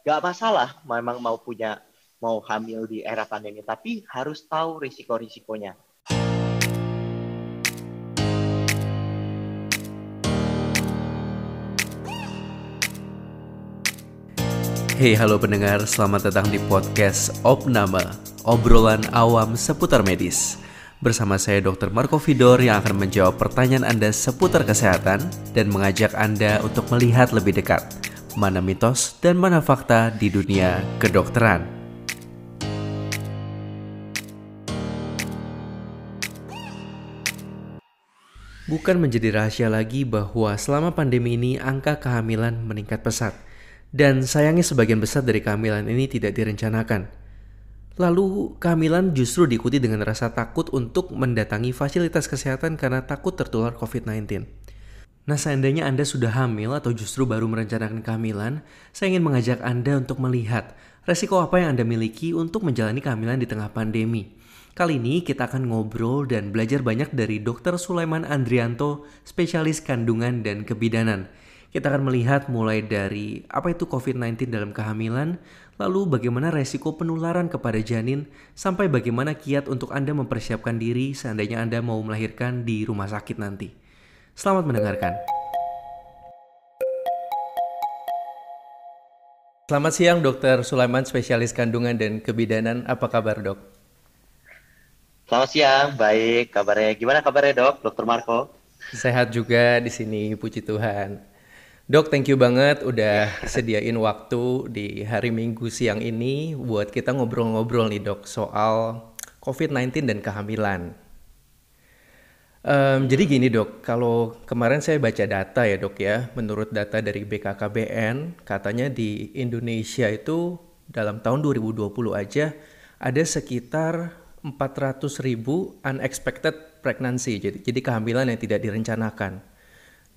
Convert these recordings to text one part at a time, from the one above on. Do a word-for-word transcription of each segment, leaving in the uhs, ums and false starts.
Gak masalah memang mau punya, mau hamil di era pandemi, tapi harus tahu risiko-risikonya. Hey, halo pendengar, selamat datang di podcast Opname, obrolan awam seputar medis. Bersama saya dokter Marko Vidor yang akan menjawab pertanyaan Anda seputar kesehatan dan mengajak Anda untuk melihat lebih dekat mana mitos dan mana fakta di dunia kedokteran. Bukan menjadi rahasia lagi bahwa selama pandemi ini angka kehamilan meningkat pesat. Dan sayangnya sebagian besar dari kehamilan ini tidak direncanakan. Lalu kehamilan justru diikuti dengan rasa takut untuk mendatangi fasilitas kesehatan karena takut tertular covid sembilan belas. Nah, seandainya Anda sudah hamil atau justru baru merencanakan kehamilan, saya ingin mengajak Anda untuk melihat resiko apa yang Anda miliki untuk menjalani kehamilan di tengah pandemi. Kali ini kita akan ngobrol dan belajar banyak dari dokter Sulaiman Andrianto, spesialis kandungan dan kebidanan. Kita akan melihat mulai dari apa itu covid sembilan belas dalam kehamilan, lalu bagaimana resiko penularan kepada janin, sampai bagaimana kiat untuk Anda mempersiapkan diri seandainya Anda mau melahirkan di rumah sakit nanti. Selamat mendengarkan. Selamat siang dokter Sulaiman, spesialis kandungan dan kebidanan. Apa kabar dok? Selamat siang, baik kabarnya. Gimana kabarnya dok, dokter Marko? Sehat juga di sini, puji Tuhan. Dok, thank you banget udah sediain waktu di hari Minggu siang ini buat kita ngobrol-ngobrol nih dok soal covid sembilan belas dan kehamilan. Um, jadi gini dok, kalau kemarin saya baca data ya dok ya, menurut data dari B K K B N katanya di Indonesia itu dalam tahun dua ribu dua puluh aja ada sekitar empat ratus ribu unexpected pregnancy, jadi, jadi kehamilan yang tidak direncanakan.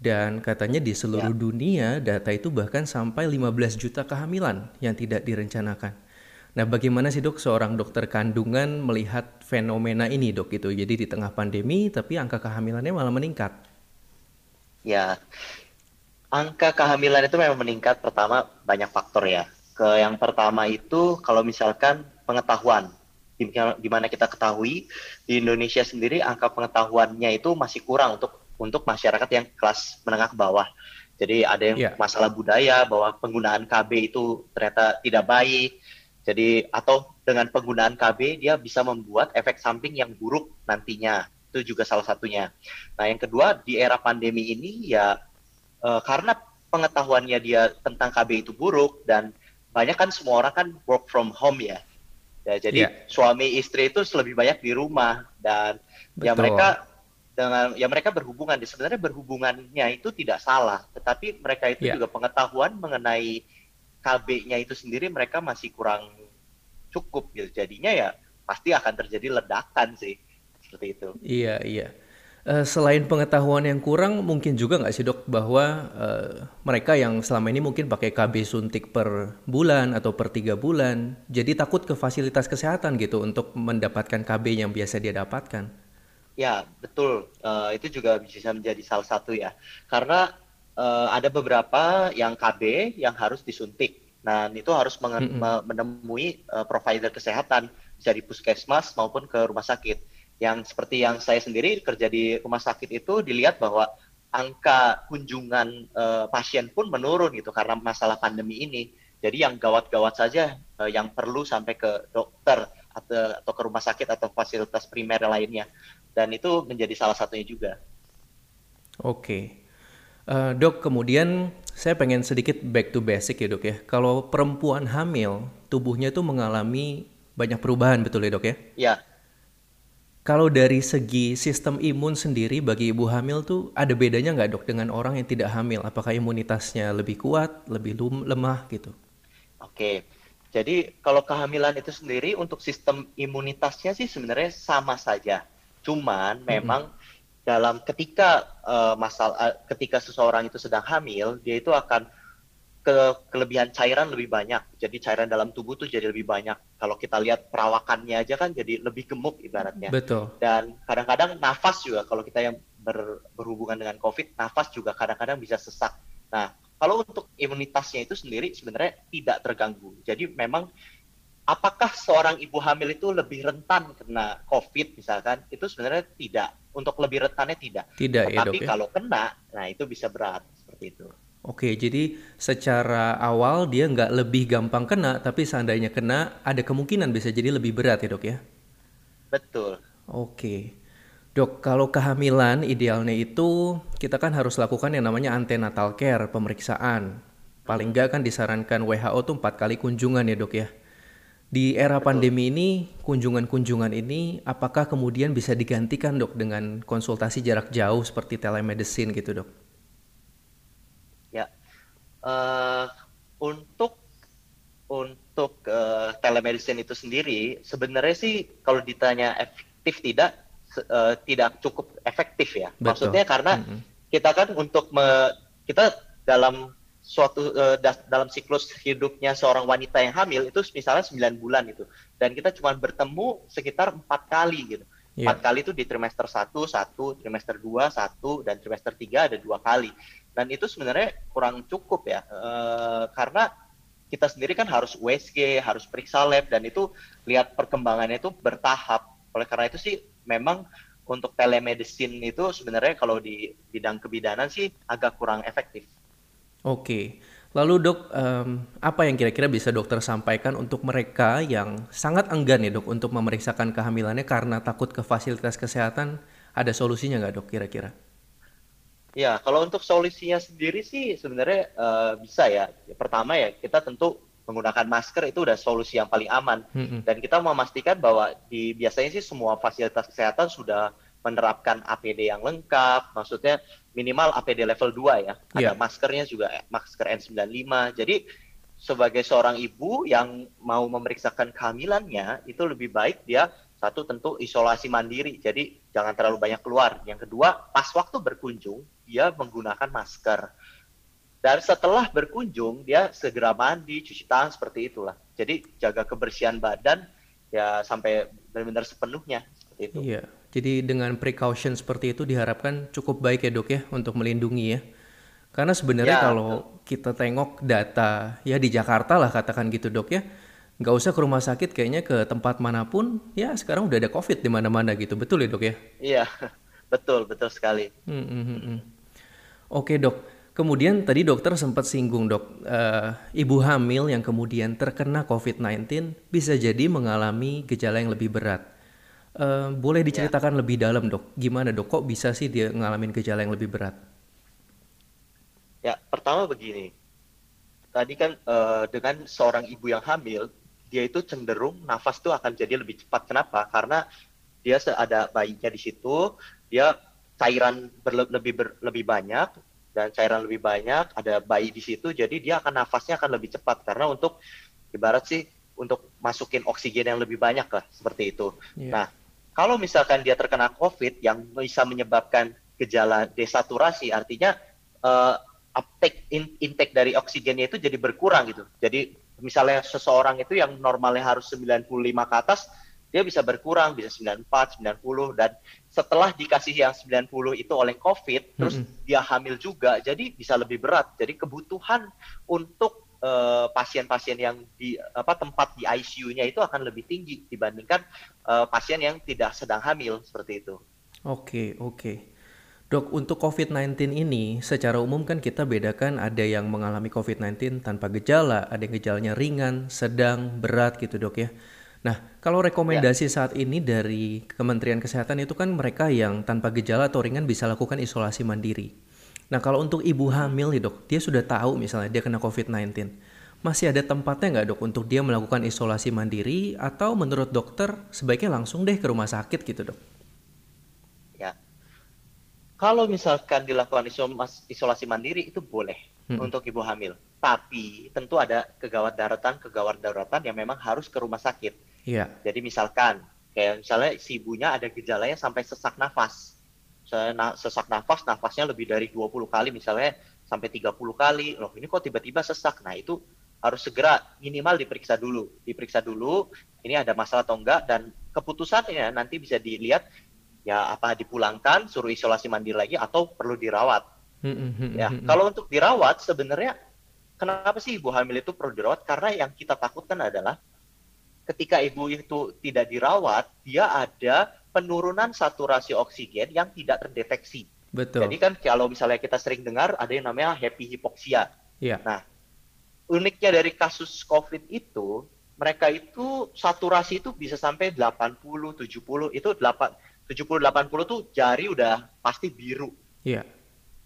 Dan katanya di seluruh ya. dunia data itu bahkan sampai lima belas juta kehamilan yang tidak direncanakan. Nah, bagaimana sih dok seorang dokter kandungan melihat fenomena ini dok itu? Jadi di tengah pandemi tapi angka kehamilannya malah meningkat. Ya, angka kehamilan itu memang meningkat, pertama banyak faktor ya. Ke yang pertama itu kalau misalkan pengetahuan. Dimana kita ketahui di Indonesia sendiri angka pengetahuannya itu masih kurang untuk untuk masyarakat yang kelas menengah ke bawah. Jadi ada yang yeah. masalah budaya bahwa penggunaan K B itu ternyata tidak baik. Jadi atau dengan penggunaan K B dia bisa membuat efek samping yang buruk nantinya. Itu juga salah satunya. Nah, yang kedua di era pandemi ini ya e, karena pengetahuannya dia tentang K B itu buruk dan banyak kan semua orang kan work from home ya. Ya jadi yeah. suami istri itu lebih banyak di rumah dan Betul. ya mereka dengan ya mereka berhubungan, sebenarnya berhubungannya itu tidak salah, tetapi mereka itu yeah. juga pengetahuan mengenai K B-nya itu sendiri mereka masih kurang cukup gitu, jadinya ya pasti akan terjadi ledakan sih seperti itu. Iya iya. Uh, selain pengetahuan yang kurang, mungkin juga nggak sih dok bahwa uh, mereka yang selama ini mungkin pakai K B suntik per bulan atau per tiga bulan, jadi takut ke fasilitas kesehatan gitu untuk mendapatkan K B yang biasa dia dapatkan. Ya, betul. Uh, itu juga bisa menjadi salah satu ya. Karena uh, ada beberapa yang K B yang harus disuntik. Nah, itu harus menge- mm-hmm. menemui uh, provider kesehatan, bisa di puskesmas maupun ke rumah sakit. Yang seperti yang saya sendiri kerja di rumah sakit itu dilihat bahwa angka kunjungan uh, pasien pun menurun gitu karena masalah pandemi ini. Jadi yang gawat-gawat saja uh, yang perlu sampai ke dokter atau, atau ke rumah sakit atau fasilitas primer lainnya. Dan itu menjadi salah satunya juga. Oke. Uh, dok, kemudian saya pengen sedikit back to basic ya dok ya. Kalau perempuan hamil, tubuhnya itu mengalami banyak perubahan, betul ya dok ya? Iya. Kalau dari segi sistem imun sendiri bagi ibu hamil tuh ada bedanya nggak dok dengan orang yang tidak hamil? Apakah imunitasnya lebih kuat, lebih lum- lemah gitu? Oke. Jadi kalau kehamilan itu sendiri untuk sistem imunitasnya sih sebenarnya sama saja. Cuman memang mm-hmm. dalam ketika uh, masalah ketika seseorang itu sedang hamil, dia itu akan ke, kelebihan cairan lebih banyak. Jadi cairan dalam tubuh tuh jadi lebih banyak. Kalau kita lihat perawakannya aja kan jadi lebih gemuk ibaratnya. Betul. Dan kadang-kadang nafas juga kalau kita yang ber, berhubungan dengan COVID, nafas juga kadang-kadang bisa sesak. Nah, Kalau untuk imunitasnya itu sendiri sebenarnya tidak terganggu. Jadi memang apakah seorang ibu hamil itu lebih rentan kena COVID misalkan, itu sebenarnya tidak. Untuk lebih rentannya tidak. Tidak. Tetapi ya, dok, ya? Kalau kena, nah itu bisa berat seperti itu. Oke, jadi secara awal dia nggak lebih gampang kena, tapi seandainya kena ada kemungkinan bisa jadi lebih berat ya dok ya? Betul. Oke. Dok, kalau kehamilan idealnya itu kita kan harus lakukan yang namanya antenatal care, pemeriksaan. Paling nggak kan disarankan W H O tuh empat kali kunjungan ya dok ya? Di era Betul. pandemi ini, kunjungan-kunjungan ini apakah kemudian bisa digantikan dok dengan konsultasi jarak jauh seperti telemedicine gitu dok? Ya, uh, untuk untuk uh, telemedicine itu sendiri sebenarnya sih kalau ditanya efektif tidak uh, tidak cukup efektif ya. Betul. Maksudnya karena mm-hmm. kita kan untuk me, kita dalam suatu uh, das, dalam siklus hidupnya seorang wanita yang hamil itu misalnya sembilan bulan itu, dan kita cuma bertemu sekitar empat kali gitu. Yeah. empat kali itu di trimester satu, satu, trimester dua, satu, dan trimester tiga ada dua kali. Dan itu sebenarnya kurang cukup ya, e, karena kita sendiri kan harus U S G, harus periksa lab, dan itu lihat perkembangannya itu bertahap. Oleh karena itu sih memang untuk telemedicine itu sebenarnya kalau di bidang kebidanan sih agak kurang efektif. Oke, lalu dok, um, apa yang kira-kira bisa dokter sampaikan untuk mereka yang sangat enggan ya dok untuk memeriksakan kehamilannya karena takut ke fasilitas kesehatan? Ada solusinya nggak dok kira-kira? Ya, kalau untuk solusinya sendiri sih sebenarnya uh, bisa ya. Pertama ya, kita tentu menggunakan masker itu udah solusi yang paling aman. Mm-hmm. Dan kita memastikan bahwa di biasanya sih semua fasilitas kesehatan sudah menerapkan A P D yang lengkap. Maksudnya minimal A P D level dua ya. Yeah. Ada maskernya juga, masker N sembilan lima. Jadi sebagai seorang ibu yang mau memeriksakan kehamilannya, itu lebih baik dia satu tentu isolasi mandiri. Jadi jangan terlalu banyak keluar. Yang kedua, pas waktu berkunjung dia menggunakan masker. Dan setelah berkunjung, dia segera mandi, cuci tangan, seperti itulah. Jadi jaga kebersihan badan ya sampai benar-benar sepenuhnya, seperti itu. Iya, jadi dengan precaution seperti itu diharapkan cukup baik ya dok ya untuk melindungi ya. Karena sebenarnya ya, kalau betul. kita tengok data ya di Jakarta lah katakan gitu dok ya. Nggak usah ke rumah sakit kayaknya ke tempat manapun ya sekarang udah ada COVID di mana-mana gitu. Betul ya dok ya? Iya, betul, betul sekali. Hmm, hmm, hmm. Oke dok, kemudian tadi dokter sempat singgung dok, uh, ibu hamil yang kemudian terkena covid sembilan belas bisa jadi mengalami gejala yang lebih berat. Uh, boleh diceritakan ya. lebih dalam dok, gimana dok, kok bisa sih dia ngalamin gejala yang lebih berat? Ya, pertama begini, tadi kan uh, dengan seorang ibu yang hamil, dia itu cenderung nafas itu akan jadi lebih cepat. Kenapa? Karena dia ada bayinya di situ, dia cairan berle- lebih ber- lebih banyak dan cairan lebih banyak ada bayi di situ, jadi dia akan nafasnya akan lebih cepat karena untuk ibarat sih untuk masukin oksigen yang lebih banyak lah seperti itu. Yeah. Nah, kalau misalkan dia terkena COVID yang bisa menyebabkan gejala desaturasi, artinya uh, uptake in- intake dari oksigennya itu jadi berkurang gitu. Jadi misalnya seseorang itu yang normalnya harus sembilan puluh lima ke atas, dia bisa berkurang, bisa sembilan puluh empat, sembilan puluh, dan setelah dikasih yang sembilan puluh itu oleh COVID, mm-hmm. terus dia hamil juga, jadi bisa lebih berat. Jadi kebutuhan untuk uh, pasien-pasien yang di apa tempat di I C U-nya itu akan lebih tinggi dibandingkan uh, pasien yang tidak sedang hamil, seperti itu. Oke, oke. Dok, untuk covid sembilan belas ini secara umum kan kita bedakan ada yang mengalami covid sembilan belas tanpa gejala, ada yang gejalanya ringan, sedang, berat gitu dok ya. Nah, kalau rekomendasi ya. saat ini dari Kementerian Kesehatan itu kan mereka yang tanpa gejala atau ringan bisa lakukan isolasi mandiri. Nah, kalau untuk ibu hamil nih dok, dia sudah tahu misalnya dia kena covid sembilan belas. Masih ada tempatnya nggak dok untuk dia melakukan isolasi mandiri atau menurut dokter sebaiknya langsung deh ke rumah sakit gitu dok? Ya, kalau misalkan dilakukan isolasi mandiri itu boleh hmm. untuk ibu hamil. Tapi tentu ada kegawatdaratan, kegawatdaratan yang memang harus ke rumah sakit. Yeah. Jadi misalkan, kayak misalnya si ibunya ada gejalanya sampai sesak nafas. Sesak nafas, nafasnya lebih dari dua puluh kali misalnya, sampai tiga puluh kali. Loh, ini kok tiba-tiba sesak? Nah, itu harus segera minimal diperiksa dulu. Diperiksa dulu, ini ada masalah atau enggak, dan keputusannya nanti bisa dilihat, ya apa dipulangkan, suruh isolasi mandiri lagi, atau perlu dirawat. Ya, kalau untuk dirawat sebenarnya kenapa sih ibu hamil itu perlu dirawat? Karena yang kita takutkan adalah ketika ibu itu tidak dirawat, dia ada penurunan saturasi oksigen yang tidak terdeteksi. Betul. Jadi kan kalau misalnya kita sering dengar ada yang namanya happy hipoksia. Ya. Nah, uniknya dari kasus COVID itu, mereka itu saturasi itu bisa sampai delapan puluh, tujuh puluh, itu delapan, tujuh puluh, delapan puluh tuh jari udah pasti biru. Iya.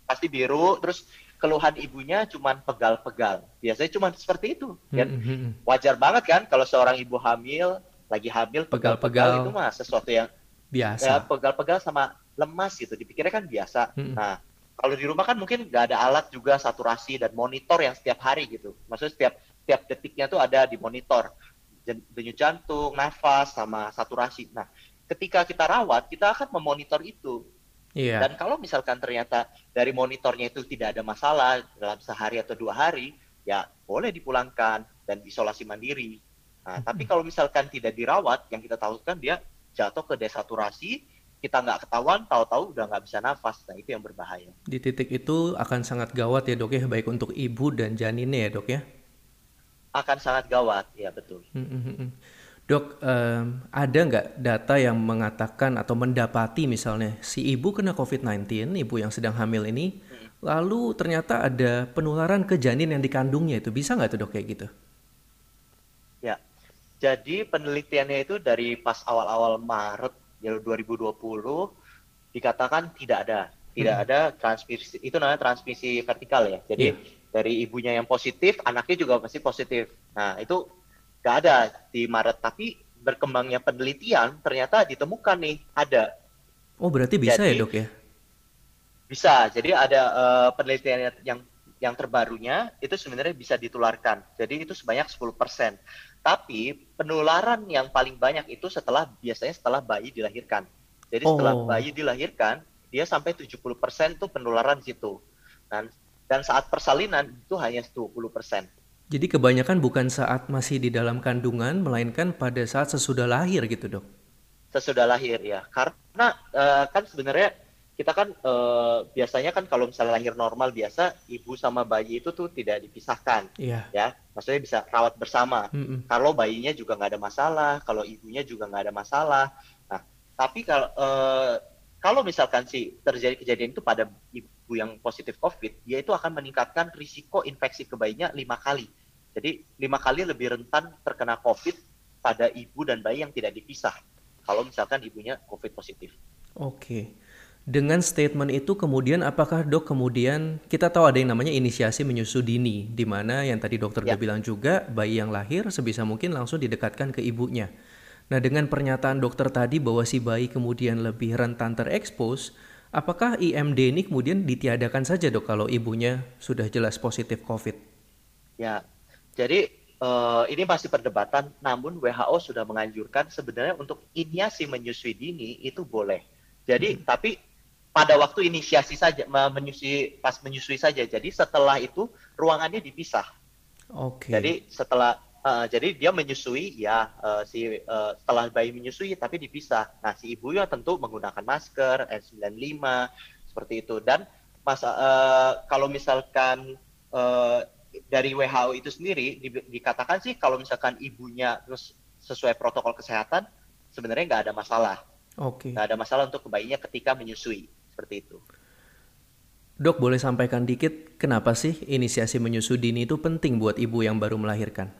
Pasti biru, terus keluhan ibunya cuman pegal-pegal. Biasanya cuman seperti itu. Dan mm-hmm. wajar banget kan kalau seorang ibu hamil, lagi hamil, pegal-pegal itu mah sesuatu yang biasa. Ya, pegal-pegal sama lemas gitu, dipikirnya kan biasa. Mm-hmm. Nah, kalau di rumah kan mungkin nggak ada alat juga saturasi dan monitor yang setiap hari gitu. Maksudnya setiap, setiap detiknya tuh ada di monitor. Denyut jantung, nafas, sama saturasi. Nah, ketika kita rawat, kita akan memonitor itu. Yeah. Dan kalau misalkan ternyata dari monitornya itu tidak ada masalah dalam sehari atau dua hari, ya boleh dipulangkan dan isolasi mandiri. Nah, mm-hmm. tapi kalau misalkan tidak dirawat, yang kita tahu kan dia jatuh ke desaturasi, kita nggak ketahuan, tahu-tahu udah nggak bisa nafas. Nah, itu yang berbahaya. Di titik itu akan sangat gawat ya dok ya, baik untuk ibu dan janinnya ya dok ya? Akan sangat gawat, ya betul. Mm-hmm. Dok, um, ada nggak data yang mengatakan atau mendapati misalnya si ibu kena covid sembilan belas, ibu yang sedang hamil ini, hmm. lalu ternyata ada penularan ke janin yang dikandungnya itu. Bisa nggak tuh dok kayak gitu? Ya, jadi penelitiannya itu dari pas awal-awal Maret dua ribu dua puluh dikatakan tidak ada. Tidak hmm. ada transmisi, itu namanya transmisi vertikal ya. Jadi yeah. dari ibunya yang positif, anaknya juga pasti positif. Nah, itu gak ada di Maret, tapi berkembangnya penelitian ternyata ditemukan nih ada. Oh berarti bisa jadi, ya dok ya? Bisa, jadi ada uh, penelitian yang yang terbarunya itu sebenarnya bisa ditularkan. Jadi itu sebanyak sepuluh persen. Tapi penularan yang paling banyak itu setelah biasanya setelah bayi dilahirkan. Jadi oh. setelah bayi dilahirkan dia sampai tujuh puluh persen tuh penularan situ. Dan dan saat persalinan itu hanya dua puluh persen. Jadi kebanyakan bukan saat masih di dalam kandungan, melainkan pada saat sesudah lahir gitu dok? Sesudah lahir ya, karena uh, kan sebenarnya kita kan uh, biasanya kan kalau misalnya lahir normal biasa, ibu sama bayi itu tuh tidak dipisahkan. Iya. Yeah. Ya, maksudnya bisa rawat bersama. Mm-mm. Kalau bayinya juga nggak ada masalah, kalau ibunya juga nggak ada masalah. Nah, tapi kalau uh, kalau misalkan sih terjadi kejadian itu pada ibu yang positif COVID, dia itu akan meningkatkan risiko infeksi ke bayinya lima kali. Jadi lima kali lebih rentan terkena COVID pada ibu dan bayi yang tidak dipisah. Kalau misalkan ibunya COVID positif. Oke. Dengan statement itu kemudian apakah dok kemudian kita tahu ada yang namanya inisiasi menyusui dini, di mana yang tadi dokter ya. udah bilang juga bayi yang lahir sebisa mungkin langsung didekatkan ke ibunya. Nah dengan pernyataan dokter tadi bahwa si bayi kemudian lebih rentan terekspos, apakah I M D ini kemudian ditiadakan saja dok kalau ibunya sudah jelas positif COVID? Ya, jadi uh, ini masih perdebatan, namun W H O sudah menganjurkan sebenarnya untuk inisiasi menyusui dini itu boleh. Jadi hmm. tapi pada waktu inisiasi saja, menyusui, pas menyusui saja. Jadi setelah itu ruangannya dipisah. Oke. Okay. Jadi setelah uh, jadi dia menyusui ya uh, si uh, setelah bayi menyusui tapi dipisah. Nah si ibunya tentu menggunakan masker N sembilan puluh lima seperti itu dan masa uh, kalau misalkan uh, dari W H O itu sendiri di, dikatakan sih kalau misalkan ibunya terus sesuai protokol kesehatan sebenarnya nggak ada masalah. Oke. Okay. Nggak ada masalah untuk bayinya ketika menyusui seperti itu. Dok boleh sampaikan dikit kenapa sih inisiasi menyusui dini itu penting buat ibu yang baru melahirkan?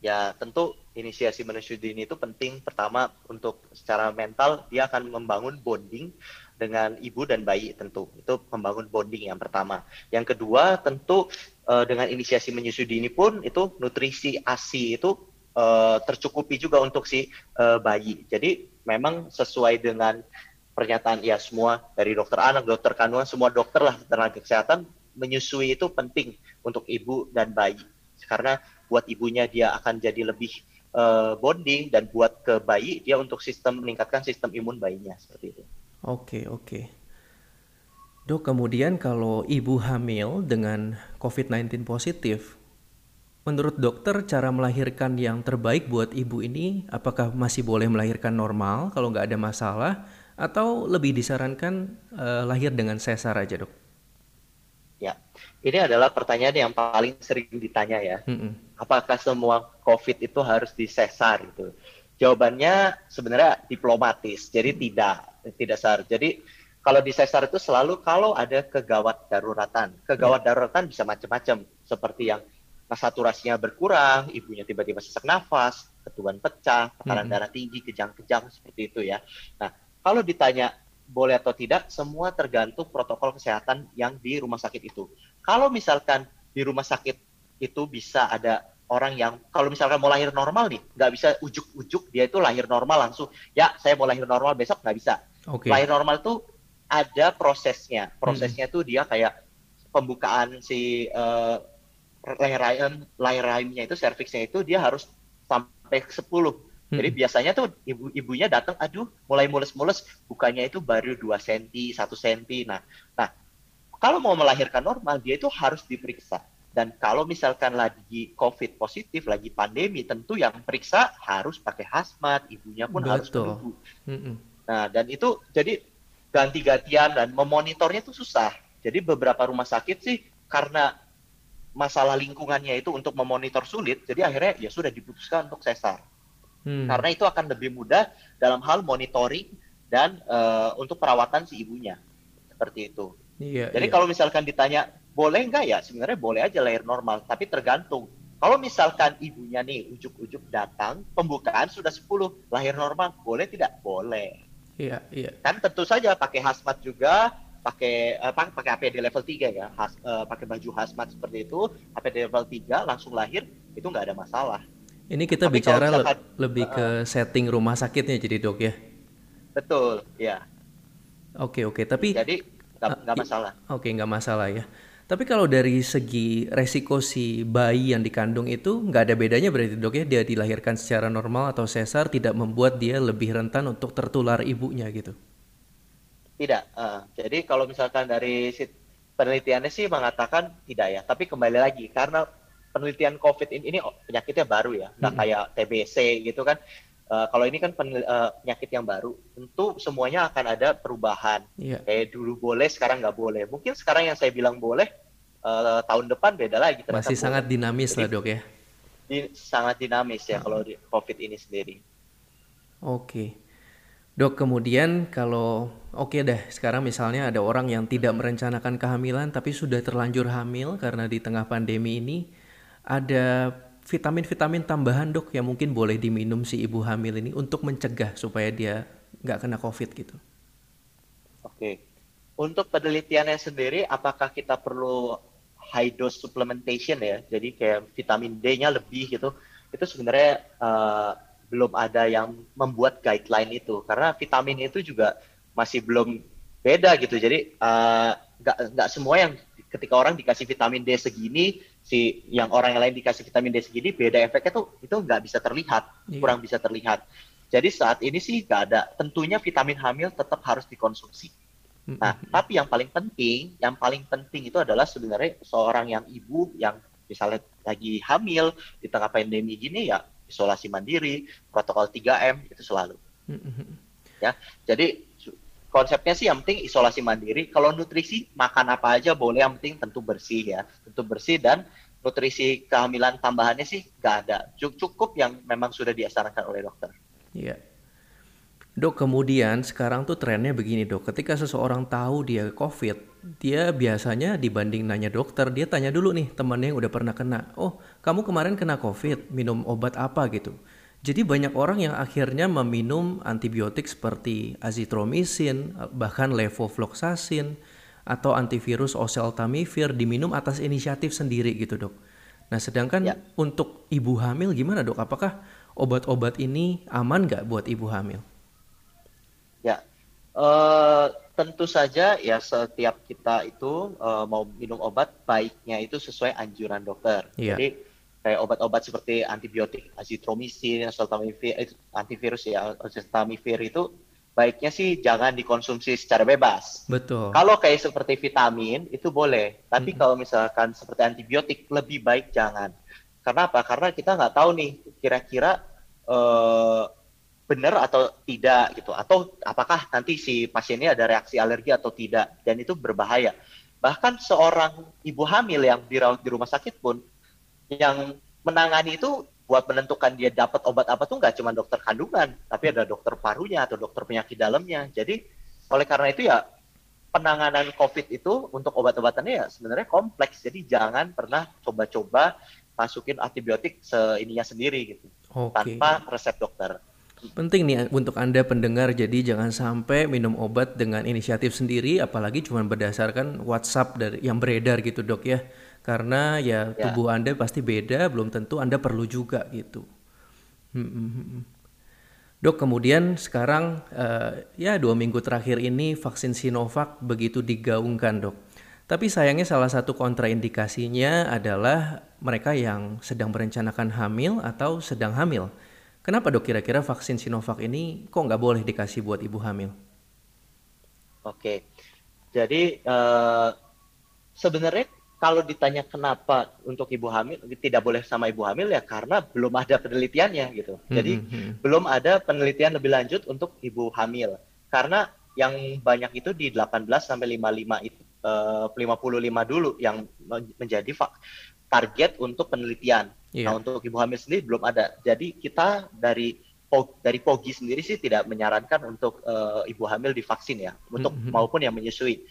Ya tentu inisiasi menyusui dini itu penting pertama untuk secara mental dia akan membangun bonding dengan ibu dan bayi tentu itu membangun bonding yang pertama. Yang kedua tentu uh, dengan inisiasi menyusui dini pun itu nutrisi ASI itu uh, tercukupi juga untuk si uh, bayi. Jadi memang sesuai dengan pernyataan ya semua dari dokter anak, dokter kandungan, semua dokter lah tenaga kesehatan menyusui itu penting untuk ibu dan bayi karena buat ibunya dia akan jadi lebih uh, bonding dan buat ke bayi dia untuk sistem meningkatkan sistem imun bayinya seperti itu. Oke, oke. Dok, kemudian kalau ibu hamil dengan covid sembilan belas positif, menurut dokter cara melahirkan yang terbaik buat ibu ini apakah masih boleh melahirkan normal kalau nggak ada masalah atau lebih disarankan uh, lahir dengan sesar aja, dok? Ya, ini adalah pertanyaan yang paling sering ditanya ya. Mm-hmm. Apakah semua COVID itu harus disesar gitu? Jawabannya sebenarnya diplomatis, jadi tidak, tidak sar. Jadi kalau disesar itu selalu kalau ada kegawat daruratan. Kegawat daruratan bisa macam-macam, seperti yang saturasinya berkurang, ibunya tiba-tiba sesak nafas, ketuban pecah, tekanan mm-hmm. darah tinggi, kejang-kejang, seperti itu ya. Nah, kalau ditanya boleh atau tidak, semua tergantung protokol kesehatan yang di rumah sakit itu. Kalau misalkan di rumah sakit itu bisa ada orang yang, kalau misalkan mau lahir normal nih, nggak bisa ujuk-ujuk dia itu lahir normal langsung, ya saya mau lahir normal besok, nggak bisa. Okay. Lahir normal itu ada prosesnya. Prosesnya itu hmm. dia kayak pembukaan si uh, leher rahim, leher rahimnya itu, serviksnya itu dia harus sampai ke sepuluh. Jadi hmm. biasanya tuh ibu-ibunya datang, aduh mulai mules-mules, bukannya itu baru dua sentimeter, satu sentimeter. Nah, nah, kalau mau melahirkan normal, dia itu harus diperiksa. Dan kalau misalkan lagi COVID positif, lagi pandemi, tentu yang periksa harus pakai hazmat, ibunya pun Betul. harus menunggu. Hmm. Nah, dan itu jadi ganti-gantian dan memonitornya itu susah. Jadi beberapa rumah sakit sih karena masalah lingkungannya itu untuk memonitor sulit, jadi akhirnya ya sudah diputuskan untuk sesar. Hmm. Karena itu akan lebih mudah dalam hal monitoring dan uh, untuk perawatan si ibunya, seperti itu. Yeah, Jadi yeah. kalau misalkan ditanya boleh nggak ya, sebenarnya boleh aja lahir normal, tapi tergantung. Kalau misalkan ibunya nih ujuk-ujuk datang, pembukaan sudah sepuluh, lahir normal, boleh tidak? Boleh. Iya, yeah, iya. Yeah. Kan tentu saja pakai hazmat juga, pakai uh, pakai A P D level tiga ya, has, uh, pakai baju hazmat seperti itu, A P D level tiga langsung lahir, itu nggak ada masalah. Ini kita Tapi bicara misalkan, le- lebih ke uh, setting rumah sakitnya jadi dok ya? Betul, ya. Oke, oke. Tapi jadi nggak uh, masalah. Oke, nggak masalah ya. Tapi kalau dari segi resiko si bayi yang dikandung itu nggak ada bedanya berarti dok ya? Dia dilahirkan secara normal atau sesar tidak membuat dia lebih rentan untuk tertular ibunya gitu? Tidak. Uh, jadi kalau misalkan dari penelitiannya sih mengatakan tidak ya. Tapi kembali lagi karena penelitian COVID ini, ini penyakitnya baru ya, nggak hmm. kayak T B C gitu kan. Uh, kalau ini kan penel, uh, penyakit yang baru, tentu semuanya akan ada perubahan. Yeah. Kayak dulu boleh, sekarang nggak boleh. Mungkin sekarang yang saya bilang boleh, uh, tahun depan beda lagi. Masih sangat boleh. Dinamis. Jadi, lah dok ya? Di, sangat dinamis ya hmm. kalau di COVID ini sendiri. Oke. Okay. Dok, kemudian kalau oke okay deh, sekarang misalnya ada orang yang tidak merencanakan kehamilan tapi sudah terlanjur hamil karena di tengah pandemi ini, ada vitamin-vitamin tambahan dok yang mungkin boleh diminum si ibu hamil ini untuk mencegah supaya dia nggak kena COVID gitu. Oke, untuk penelitiannya sendiri apakah kita perlu high dose supplementation ya? Jadi kayak vitamin D-nya lebih gitu, itu sebenarnya uh, belum ada yang membuat guideline itu. Karena vitamin itu juga masih belum beda gitu, jadi uh, nggak, nggak semua yang ketika orang dikasih vitamin D segini, si yang orang yang lain dikasih vitamin D segini, beda efeknya tuh itu nggak bisa terlihat, yeah. kurang bisa terlihat. Jadi saat ini sih nggak ada. Tentunya vitamin hamil tetap harus dikonsumsi. Mm-hmm. Nah, tapi yang paling penting, yang paling penting itu adalah sebenarnya seorang yang ibu yang misalnya lagi hamil di tengah pandemi gini ya, isolasi mandiri, protokol tiga M itu selalu. Mm-hmm. Ya, jadi konsepnya sih yang penting isolasi mandiri. Kalau nutrisi, makan apa aja boleh, yang penting tentu bersih ya. Tentu bersih dan nutrisi kehamilan tambahannya sih nggak ada. Cukup yang memang sudah disarankan oleh dokter. Iya. Dok, kemudian sekarang tuh trennya begini dok. Ketika seseorang tahu dia COVID, dia biasanya dibanding nanya dokter, dia tanya dulu nih temannya yang udah pernah kena. Oh, kamu kemarin kena COVID, minum obat apa gitu. Jadi banyak orang yang akhirnya meminum antibiotik seperti azitromisin, bahkan levofloxacin, atau antivirus oseltamivir diminum atas inisiatif sendiri gitu dok. Nah sedangkan ya. Untuk ibu hamil gimana dok? Apakah obat-obat ini aman nggak buat ibu hamil? Ya, uh, tentu saja ya setiap kita itu uh, mau minum obat baiknya itu sesuai anjuran dokter. Ya. Jadi kayak obat-obat seperti antibiotik, azitromisin, oseltamivir, antivirus ya, oseltamivir itu baiknya sih jangan dikonsumsi secara bebas. Betul. Kalau kayak seperti vitamin itu boleh, tapi mm-hmm. kalau misalkan seperti antibiotik lebih baik jangan. Kenapa? Karena kita nggak tahu nih kira-kira uh, benar atau tidak gitu, atau apakah nanti si pasiennya ada reaksi alergi atau tidak, dan itu berbahaya. Bahkan seorang ibu hamil yang dirawat di rumah sakit pun, yang menangani itu buat menentukan dia dapat obat apa tuh nggak cuma dokter kandungan, tapi ada dokter parunya atau dokter penyakit dalamnya. Jadi oleh karena itu ya penanganan COVID itu untuk obat-obatannya ya sebenarnya kompleks. Jadi jangan pernah coba-coba masukin antibiotik seininya sendiri gitu, okay, tanpa resep dokter. Penting nih untuk Anda pendengar, jadi jangan sampai minum obat dengan inisiatif sendiri, apalagi cuma berdasarkan WhatsApp dari yang beredar gitu dok ya. Karena ya, ya tubuh Anda pasti beda, belum tentu Anda perlu juga gitu. Hmm. Dok, kemudian sekarang uh, ya dua minggu terakhir ini vaksin Sinovac begitu digaungkan dok. Tapi sayangnya salah satu kontraindikasinya adalah mereka yang sedang merencanakan hamil atau sedang hamil. Kenapa dok kira-kira vaksin Sinovac ini kok nggak boleh dikasih buat ibu hamil? Oke, jadi uh, sebenarnya kalau ditanya kenapa untuk ibu hamil tidak boleh sama ibu hamil ya karena belum ada penelitiannya gitu. Jadi hmm. belum ada penelitian lebih lanjut untuk ibu hamil. Karena yang banyak itu di delapan belas sampai lima puluh lima itu uh, lima puluh lima dulu yang menjadi fak- target untuk penelitian. Yeah. Nah, untuk ibu hamil sendiri belum ada. Jadi kita dari dari P O G I sendiri sih tidak menyarankan untuk uh, ibu hamil divaksin ya, untuk mm-hmm. maupun yang menyusui.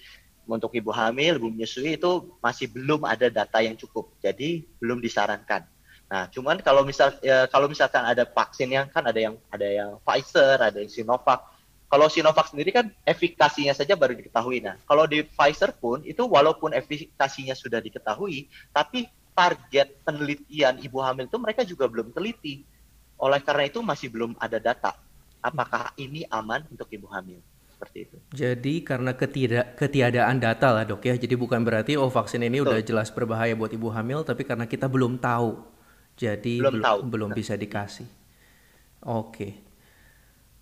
Untuk ibu hamil, ibu menyusui itu masih belum ada data yang cukup. Jadi belum disarankan. Nah, cuman kalau misal ya, kalau misalkan ada vaksin yang kan ada yang ada yang Pfizer, ada yang Sinovac. Kalau Sinovac sendiri kan efikasinya saja baru diketahui. Nah, kalau di Pfizer pun itu walaupun efikasinya sudah diketahui, tapi target penelitian ibu hamil itu mereka juga belum teliti. Oleh karena itu masih belum ada data apakah ini aman untuk ibu hamil. Seperti itu. Jadi karena ketidak, ketiadaan data lah dok ya. Jadi bukan berarti oh vaksin ini Betul. Udah jelas berbahaya buat ibu hamil, tapi karena kita belum tahu. Jadi belum, bel- tahu. belum bisa dikasih. Oke.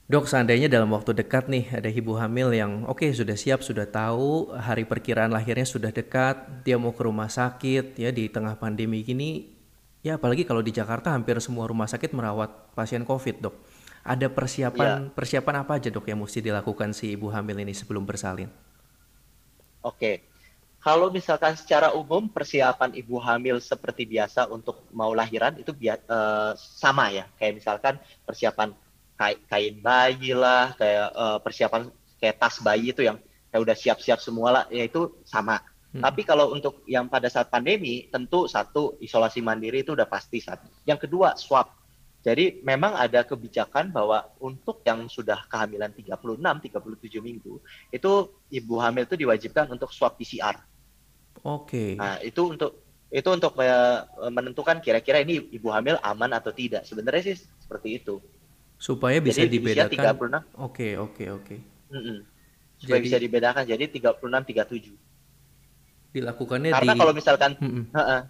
Dok, seandainya dalam waktu dekat nih ada ibu hamil yang oke okay, sudah siap, sudah tahu, hari perkiraan lahirnya sudah dekat, dia mau ke rumah sakit ya di tengah pandemi gini. Ya apalagi kalau di Jakarta hampir semua rumah sakit merawat pasien COVID dok. Ada persiapan ya. persiapan apa aja dok yang mesti dilakukan si ibu hamil ini sebelum bersalin? Oke, kalau misalkan secara umum persiapan ibu hamil seperti biasa untuk mau lahiran itu bi- uh, sama ya. Kayak misalkan persiapan kain, kain bayi lah, kayak uh, persiapan kayak tas bayi itu yang ya udah siap-siap semua lah, ya itu sama. Hmm. Tapi kalau untuk yang pada saat pandemi tentu satu isolasi mandiri itu udah pasti satu. Yang kedua swab. Jadi memang ada kebijakan bahwa untuk yang sudah kehamilan tiga puluh enam sampai tiga puluh tujuh minggu, itu ibu hamil itu diwajibkan untuk swab P C R. Oke. Okay. Nah, itu untuk itu untuk menentukan kira-kira ini ibu hamil aman atau tidak. Sebenarnya sih seperti itu. Supaya bisa Jadi, dibedakan. Oke, oke, oke. Supaya Jadi... bisa dibedakan. Jadi tiga puluh enam sampai tiga puluh tujuh. Dilakukannya Karena di... kalau misalkan uh-uh.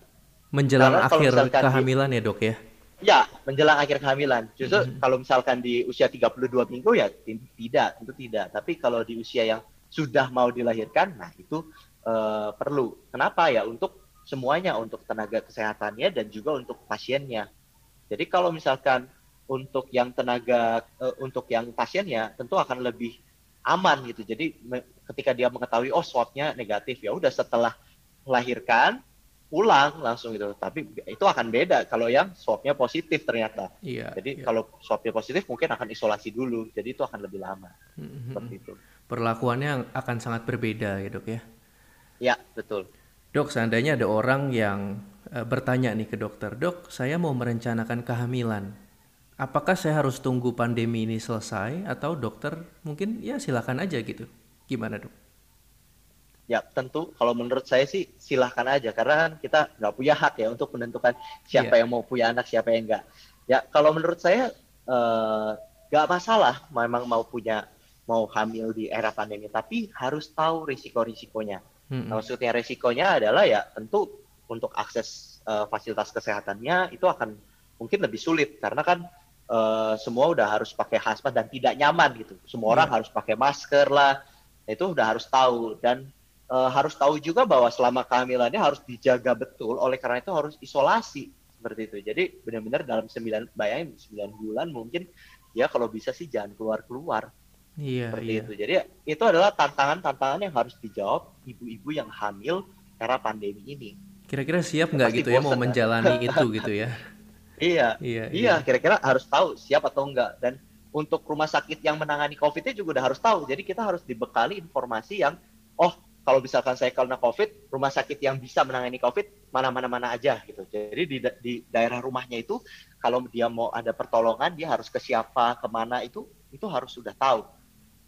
menjelang Karena akhir misalkan kehamilan di... ya, Dok ya. Ya, menjelang akhir kehamilan. Justru mm-hmm. kalau misalkan di usia tiga puluh dua minggu ya tidak, tentu tidak. Tapi kalau di usia yang sudah mau dilahirkan, nah itu uh, perlu. Kenapa ya? Untuk semuanya, untuk tenaga kesehatannya dan juga untuk pasiennya. Jadi kalau misalkan untuk yang tenaga, uh, untuk yang pasiennya tentu akan lebih aman gitu. Jadi me- ketika dia mengetahui oh swabnya negatif, ya udah setelah melahirkan pulang langsung gitu, tapi itu akan beda kalau yang swabnya positif ternyata. Iya, jadi iya. kalau swabnya positif mungkin akan isolasi dulu, jadi itu akan lebih lama. Mm-hmm. Seperti itu. Perlakuannya akan sangat berbeda ya dok ya? Ya betul. Dok, seandainya ada orang yang e, bertanya nih ke dokter, dok saya mau merencanakan kehamilan, apakah saya harus tunggu pandemi ini selesai atau dokter mungkin ya silakan aja gitu? Gimana dok? Ya tentu kalau menurut saya sih silahkan aja, karena kan kita nggak punya hak ya untuk menentukan siapa yeah. yang mau punya anak, siapa yang nggak. Ya kalau menurut saya nggak eh, masalah memang mau punya, mau hamil di era pandemi, tapi harus tahu risiko-risikonya. Mm-hmm. Nah, maksudnya risikonya adalah ya tentu untuk akses eh, fasilitas kesehatannya itu akan mungkin lebih sulit, karena kan eh, semua udah harus pakai hazmat dan tidak nyaman gitu. Semua orang yeah. harus pakai masker lah, itu udah harus tahu. Dan E, harus tahu juga bahwa selama kehamilannya harus dijaga betul, oleh karena itu harus isolasi seperti itu. Jadi benar-benar dalam sembilan, bayangin sembilan bulan mungkin ya kalau bisa sih jangan keluar-keluar. Iya, seperti iya. itu. Jadi itu adalah tantangan-tantangan yang harus dijawab ibu-ibu yang hamil era pandemi ini. Kira-kira siap nggak gitu ya mau kan? menjalani itu gitu ya? Iya, iya, iya. Kira-kira harus tahu siap atau enggak. Dan untuk rumah sakit yang menangani COVID-nya juga udah harus tahu. Jadi kita harus dibekali informasi yang, oh kalau misalkan saya kena COVID, rumah sakit yang bisa menangani COVID mana-mana-mana aja gitu. Jadi di, da- di daerah rumahnya itu, kalau dia mau ada pertolongan, dia harus ke siapa, kemana itu, itu harus sudah tahu.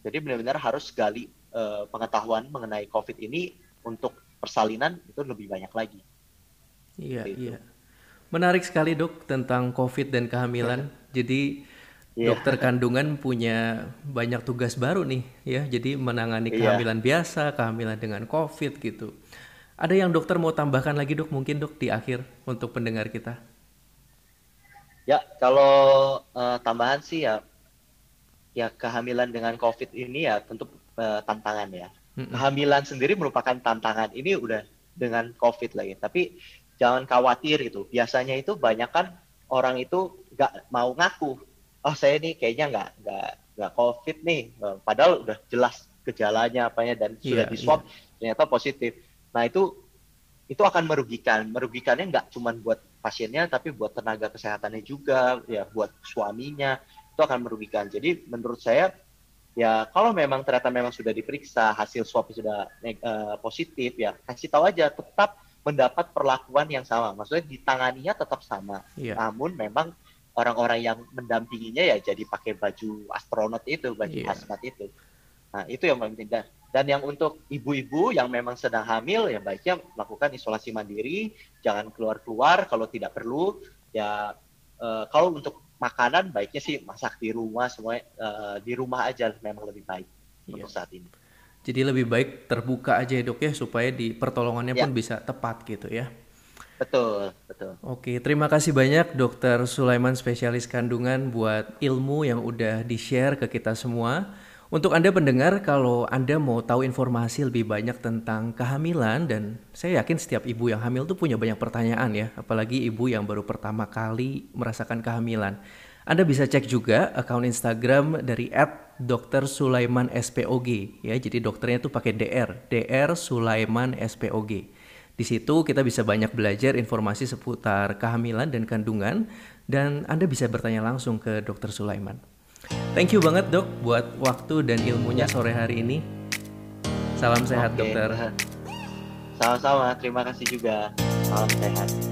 Jadi benar-benar harus gali uh, pengetahuan mengenai COVID ini untuk persalinan itu lebih banyak lagi. Iya, iya. Menarik sekali dok tentang COVID dan kehamilan. Ya. Jadi ya. dokter kandungan punya banyak tugas baru nih, ya. Jadi menangani kehamilan ya. biasa, kehamilan dengan COVID gitu. Ada yang dokter mau tambahkan lagi dok? Mungkin dok di akhir untuk pendengar kita. Ya, kalau uh, tambahan sih ya, ya kehamilan dengan COVID ini ya tentu uh, tantangan ya. Kehamilan sendiri merupakan tantangan, ini udah dengan COVID lagi, tapi jangan khawatir gitu. Biasanya itu banyak kan orang itu nggak mau ngaku, oh saya nih kayaknya nggak nggak nggak COVID nih, padahal udah jelas gejalanya apanya dan yeah, sudah di swab yeah. ternyata positif. Nah itu itu akan merugikan, merugikannya nggak cuma buat pasiennya tapi buat tenaga kesehatannya juga, ya buat suaminya itu akan merugikan. Jadi menurut saya, ya kalau memang ternyata memang sudah diperiksa, hasil swab sudah uh, positif, ya kasih tahu aja, tetap mendapat perlakuan yang sama. Maksudnya ditanganinya tetap sama. Yeah. Namun memang orang-orang yang mendampinginya ya jadi pakai baju astronot itu, baju yeah. hazmat itu. Nah itu yang paling penting. Dan yang untuk ibu-ibu yang memang sedang hamil, ya baiknya lakukan isolasi mandiri, jangan keluar-keluar kalau tidak perlu. Ya uh, kalau untuk makanan baiknya sih masak di rumah, semua uh, di rumah aja memang lebih baik iya. untuk saat ini. Jadi lebih baik terbuka aja ya dok ya, supaya di pertolongannya ya. pun bisa tepat gitu ya. Betul, betul. Oke, terima kasih banyak dokter Sulaiman, spesialis kandungan, buat ilmu yang udah di-share ke kita semua. Untuk Anda pendengar, kalau Anda mau tahu informasi lebih banyak tentang kehamilan, dan saya yakin setiap ibu yang hamil tuh punya banyak pertanyaan ya, apalagi ibu yang baru pertama kali merasakan kehamilan. Anda bisa cek juga akun Instagram dari et dokter sulaiman s p o g ya, jadi dokternya tuh pakai D R, D R Sulaiman S P O G. Di situ kita bisa banyak belajar informasi seputar kehamilan dan kandungan, dan Anda bisa bertanya langsung ke dokter Sulaiman. Thank you banget dok buat waktu dan ilmunya sore hari ini. Salam sehat okay. dokter. Sama-sama, terima kasih juga. Salam sehat.